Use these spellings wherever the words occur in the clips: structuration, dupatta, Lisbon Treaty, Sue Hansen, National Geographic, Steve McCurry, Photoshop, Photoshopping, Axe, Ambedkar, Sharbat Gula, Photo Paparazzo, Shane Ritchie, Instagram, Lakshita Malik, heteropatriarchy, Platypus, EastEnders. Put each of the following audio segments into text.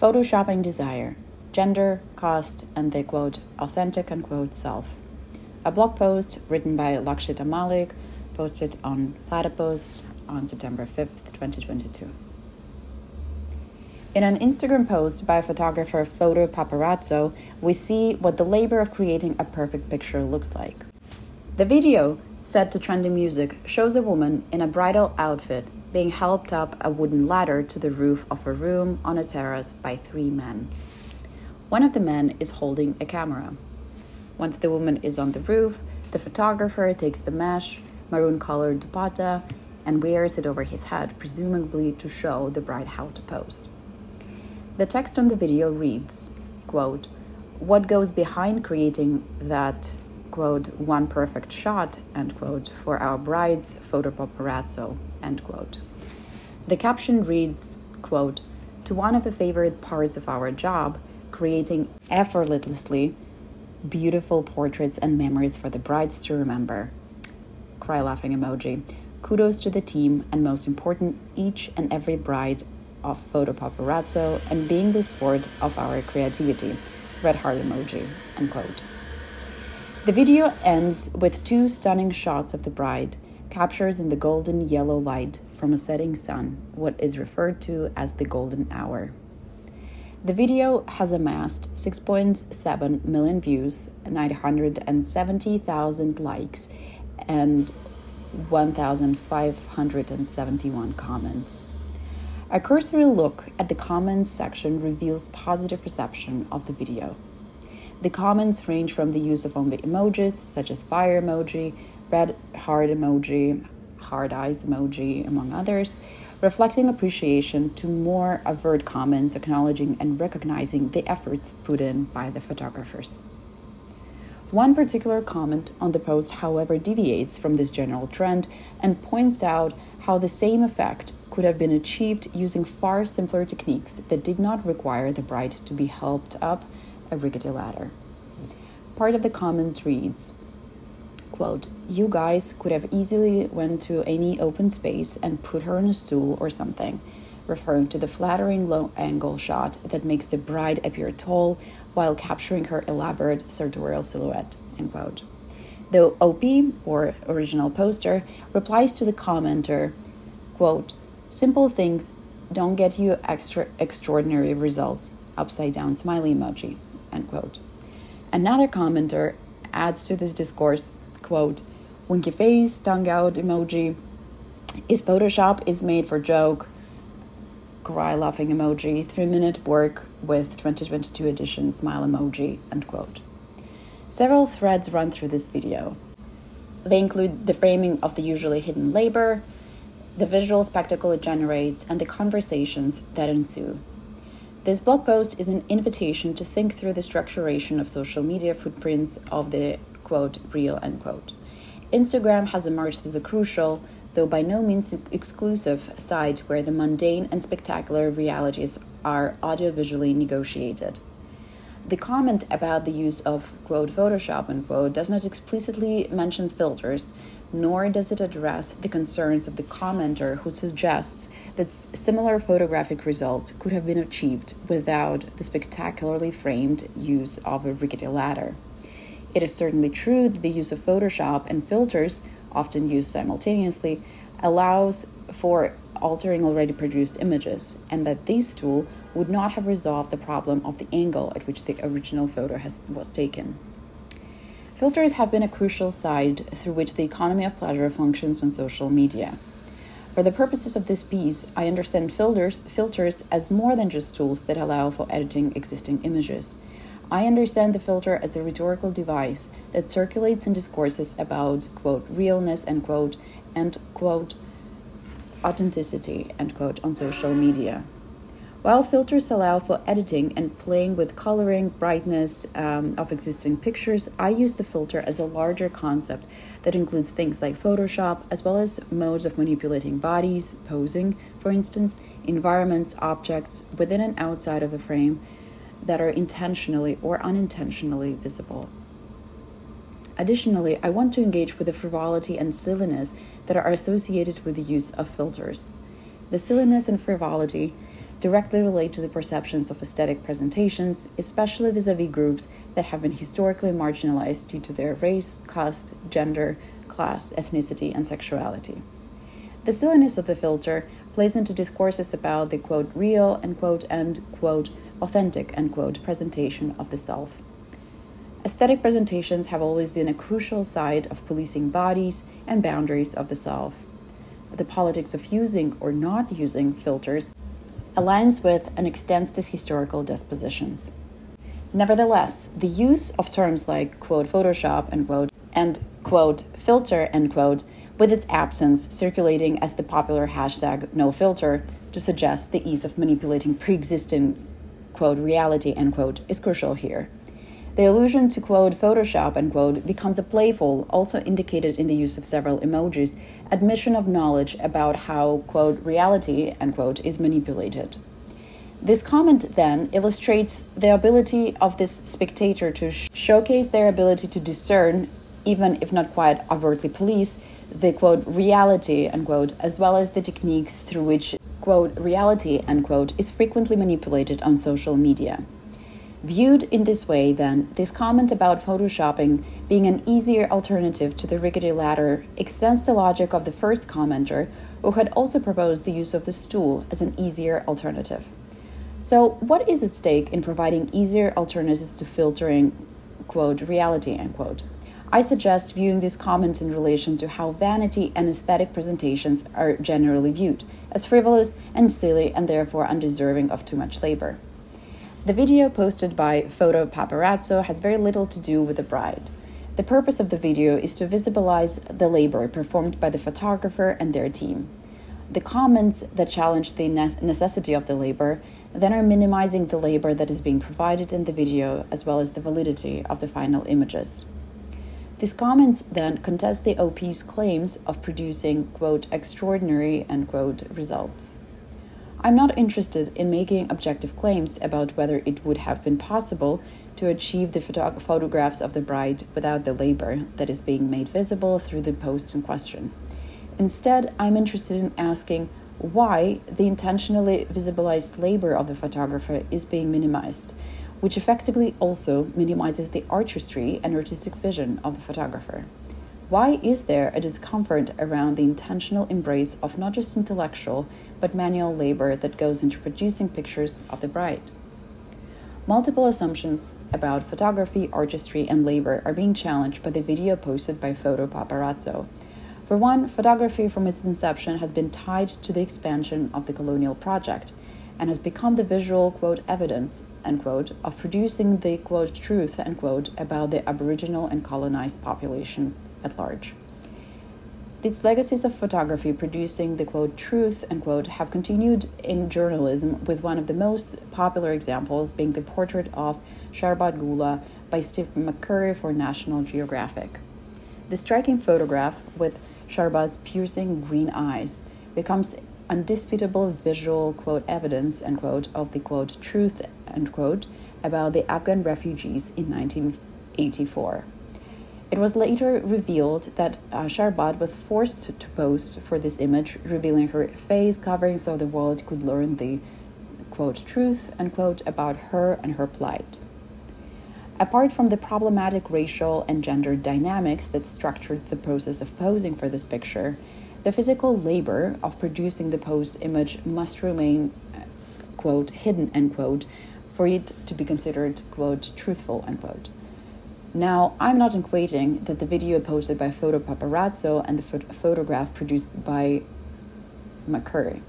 photoshopping desire, gender, cost, and the quote, authentic unquote self. A blog post written by Lakshita Malik, posted on Platypus on September 5th, 2022. In an Instagram post by photographer Photo Paparazzo, we see what the labor of creating a perfect picture looks like. The video, set to trendy music, shows a woman in a bridal outfit being helped up a wooden ladder to the roof of a room on a terrace by three men. One of the men is holding a camera. Once the woman is on the roof, the photographer takes the mesh, maroon-colored dupatta, and wears it over his head, presumably to show the bride how to pose. The text on the video reads, quote, "What goes behind creating that, quote, one perfect shot, end quote, for our bride's photo paparazzo," end quote. The caption reads, quote, "To one of the favorite parts of our job, creating effortlessly beautiful portraits and memories for the brides to remember." Cry laughing emoji. Kudos to the team and, most important, each and every bride of Photo Paparazzo and being the sport of our creativity. Red heart emoji. End quote. The video ends with two stunning shots of the bride, captures in the golden yellow light from a setting sun, what is referred to as the golden hour. The video has amassed 6.7 million views, 970,000 likes, and 1,571 comments. A cursory look at the comments section reveals positive reception of the video. The comments range from the use of only emojis, such as fire emoji, red heart emoji, hard eyes emoji, among others, reflecting appreciation to more overt comments acknowledging and recognizing the efforts put in by the photographers. One particular comment on the post, however, deviates from this general trend and points out how the same effect could have been achieved using far simpler techniques that did not require the bride to be helped up a rickety ladder. Part of the comments reads, quote, "You guys could have easily went to any open space and put her on a stool or something," referring to the flattering low-angle shot that makes the bride appear tall while capturing her elaborate sartorial silhouette, end quote. The OP, or original poster, replies to the commenter, quote, "Simple things don't get you extraordinary results, upside down smiley emoji," end quote. Another commenter adds to this discourse, quote, "Winky face, tongue out emoji, is Photoshop is made for joke," cry laughing emoji, 3-minute work with 2022 edition smile emoji, end quote. Several threads run through this video. They include the framing of the usually hidden labor, the visual spectacle it generates, and the conversations that ensue. This blog post is an invitation to think through the structuration of social media footprints of the quote, real, end quote. Instagram has emerged as a crucial, though by no means exclusive, site where the mundane and spectacular realities are audiovisually negotiated. The comment about the use of quote, Photoshop, end quote, does not explicitly mention filters, nor does it address the concerns of the commenter who suggests that similar photographic results could have been achieved without the spectacularly framed use of a rickety ladder. It is certainly true that the use of Photoshop and filters, often used simultaneously, allows for altering already produced images, and that this tool would not have resolved the problem of the angle at which the original photo was taken. Filters have been a crucial side through which the economy of pleasure functions on social media. For the purposes of this piece, I understand filters as more than just tools that allow for editing existing images. I understand the filter as a rhetorical device that circulates in discourses about, quote, realness, end quote, authenticity, end quote, on social media. While filters allow for editing and playing with coloring, brightness of existing pictures, I use the filter as a larger concept that includes things like Photoshop, as well as modes of manipulating bodies, posing, for instance, environments, objects within and outside of the frame, that are intentionally or unintentionally visible. Additionally, I want to engage with the frivolity and silliness that are associated with the use of filters. The silliness and frivolity directly relate to the perceptions of aesthetic presentations, especially vis-à-vis groups that have been historically marginalized due to their race, caste, gender, class, ethnicity, and sexuality. The silliness of the filter plays into discourses about the quote real and quote authentic end quote presentation of the self. Aesthetic presentations have always been a crucial side of policing bodies and boundaries of the self. The politics of using or not using filters aligns with and extends these historical dispositions. Nevertheless, the use of terms like quote Photoshop and quote filter end quote, with its absence circulating as the popular hashtag #NoFilter to suggest the ease of manipulating pre-existing quote reality end quote, is crucial here. The allusion to quote Photoshop end quote becomes a playful, also indicated in the use of several emojis, admission of knowledge about how quote reality end quote is manipulated. This comment then illustrates the ability of this spectator to showcase their ability to discern, even if not quite overtly police, the quote reality end quote, as well as the techniques through which quote reality end quote is frequently manipulated on social media. Viewed in this way, then, this comment about photoshopping being an easier alternative to the rickety ladder extends the logic of the first commenter, who had also proposed the use of the stool as an easier alternative. So, what is at stake in providing easier alternatives to filtering quote reality end quote? I suggest viewing these comments in relation to how vanity and aesthetic presentations are generally viewed, as frivolous and silly and therefore undeserving of too much labor. The video posted by Photo Paparazzo has very little to do with the bride. The purpose of the video is to visibilize the labor performed by the photographer and their team. The comments that challenge the necessity of the labor then are minimizing the labor that is being provided in the video, as well as the validity of the final images. These comments then contest the OP's claims of producing quote extraordinary end quote results. I'm not interested in making objective claims about whether it would have been possible to achieve the photographs of the bride without the labor that is being made visible through the post in question. Instead, I'm interested in asking why the intentionally visibilized labor of the photographer is being minimized, which effectively also minimizes the artistry and artistic vision of the photographer. Why is there a discomfort around the intentional embrace of not just intellectual, but manual labor that goes into producing pictures of the bride? Multiple assumptions about photography, artistry, and labor are being challenged by the video posted by Photo Paparazzo. For one, photography from its inception has been tied to the expansion of the colonial project, and has become the visual quote evidence end quote of producing the quote truth end quote about the aboriginal and colonized population at large. These legacies of photography producing the quote truth end quote have continued in journalism, with one of the most popular examples being the portrait of Sharbat Gula by Steve McCurry for National Geographic. The striking photograph with Sharbat's piercing green eyes becomes undisputable visual quote evidence end quote of the quote truth end quote about the Afghan refugees in 1984. It was later revealed that Sharbat was forced to pose for this image, revealing her face covering so the world could learn the quote truth end quote about her and her plight. Apart from the problematic racial and gender dynamics that structured the process of posing for this picture, the physical labor of producing the posed image must remain quote hidden end quote for it to be considered quote truthful end quote. Now, I'm not equating that the video posted by Photo Paparazzo and the photograph produced by McCurry.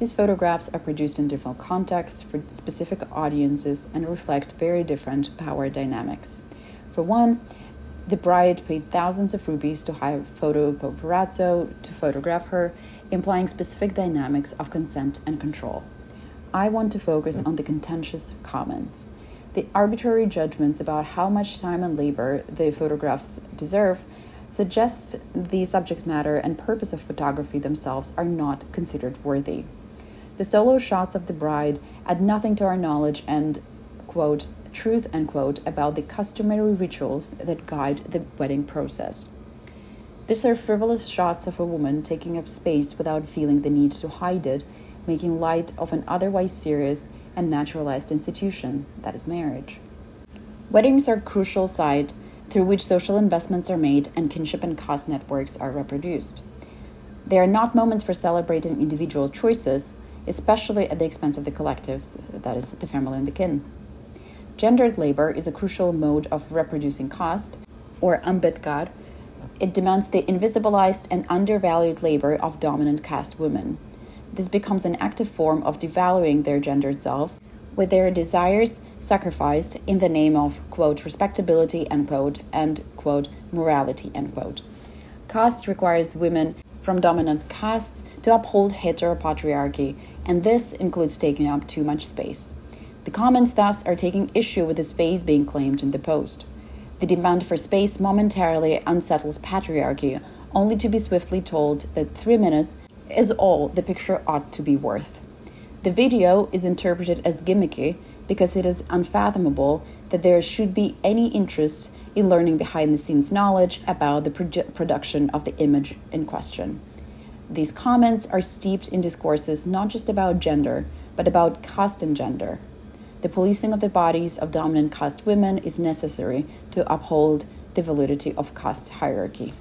These photographs are produced in different contexts for specific audiences and reflect very different power dynamics. For one, the bride paid thousands of rupees to hire Photo Paparazzo to photograph her, implying specific dynamics of consent and control. I want to focus on the contentious comments. The arbitrary judgments about how much time and labor the photographs deserve suggest the subject matter and purpose of photography themselves are not considered worthy. The solo shots of the bride add nothing to our knowledge and quote truth end quote about the customary rituals that guide the wedding process. These are frivolous shots of a woman taking up space without feeling the need to hide it, making light of an otherwise serious and naturalized institution, that is marriage. Weddings are a crucial site through which social investments are made and kinship and caste networks are reproduced. They are not moments for celebrating individual choices, especially at the expense of the collectives, that is, the family and the kin. Gendered labor is a crucial mode of reproducing caste, or Ambedkar. It demands the invisibilized and undervalued labor of dominant caste women. This becomes an active form of devaluing their gendered selves, with their desires sacrificed in the name of, quote, respectability, end quote, and, quote, morality, end quote. Caste requires women from dominant castes to uphold heteropatriarchy, and this includes taking up too much space. The comments thus are taking issue with the space being claimed in the post. The demand for space momentarily unsettles patriarchy, only to be swiftly told that 3 minutes is all the picture ought to be worth. The video is interpreted as gimmicky because it is unfathomable that there should be any interest in learning behind-the-scenes knowledge about the production of the image in question. These comments are steeped in discourses not just about gender, but about caste and gender. The policing of the bodies of dominant caste women is necessary to uphold the validity of caste hierarchy.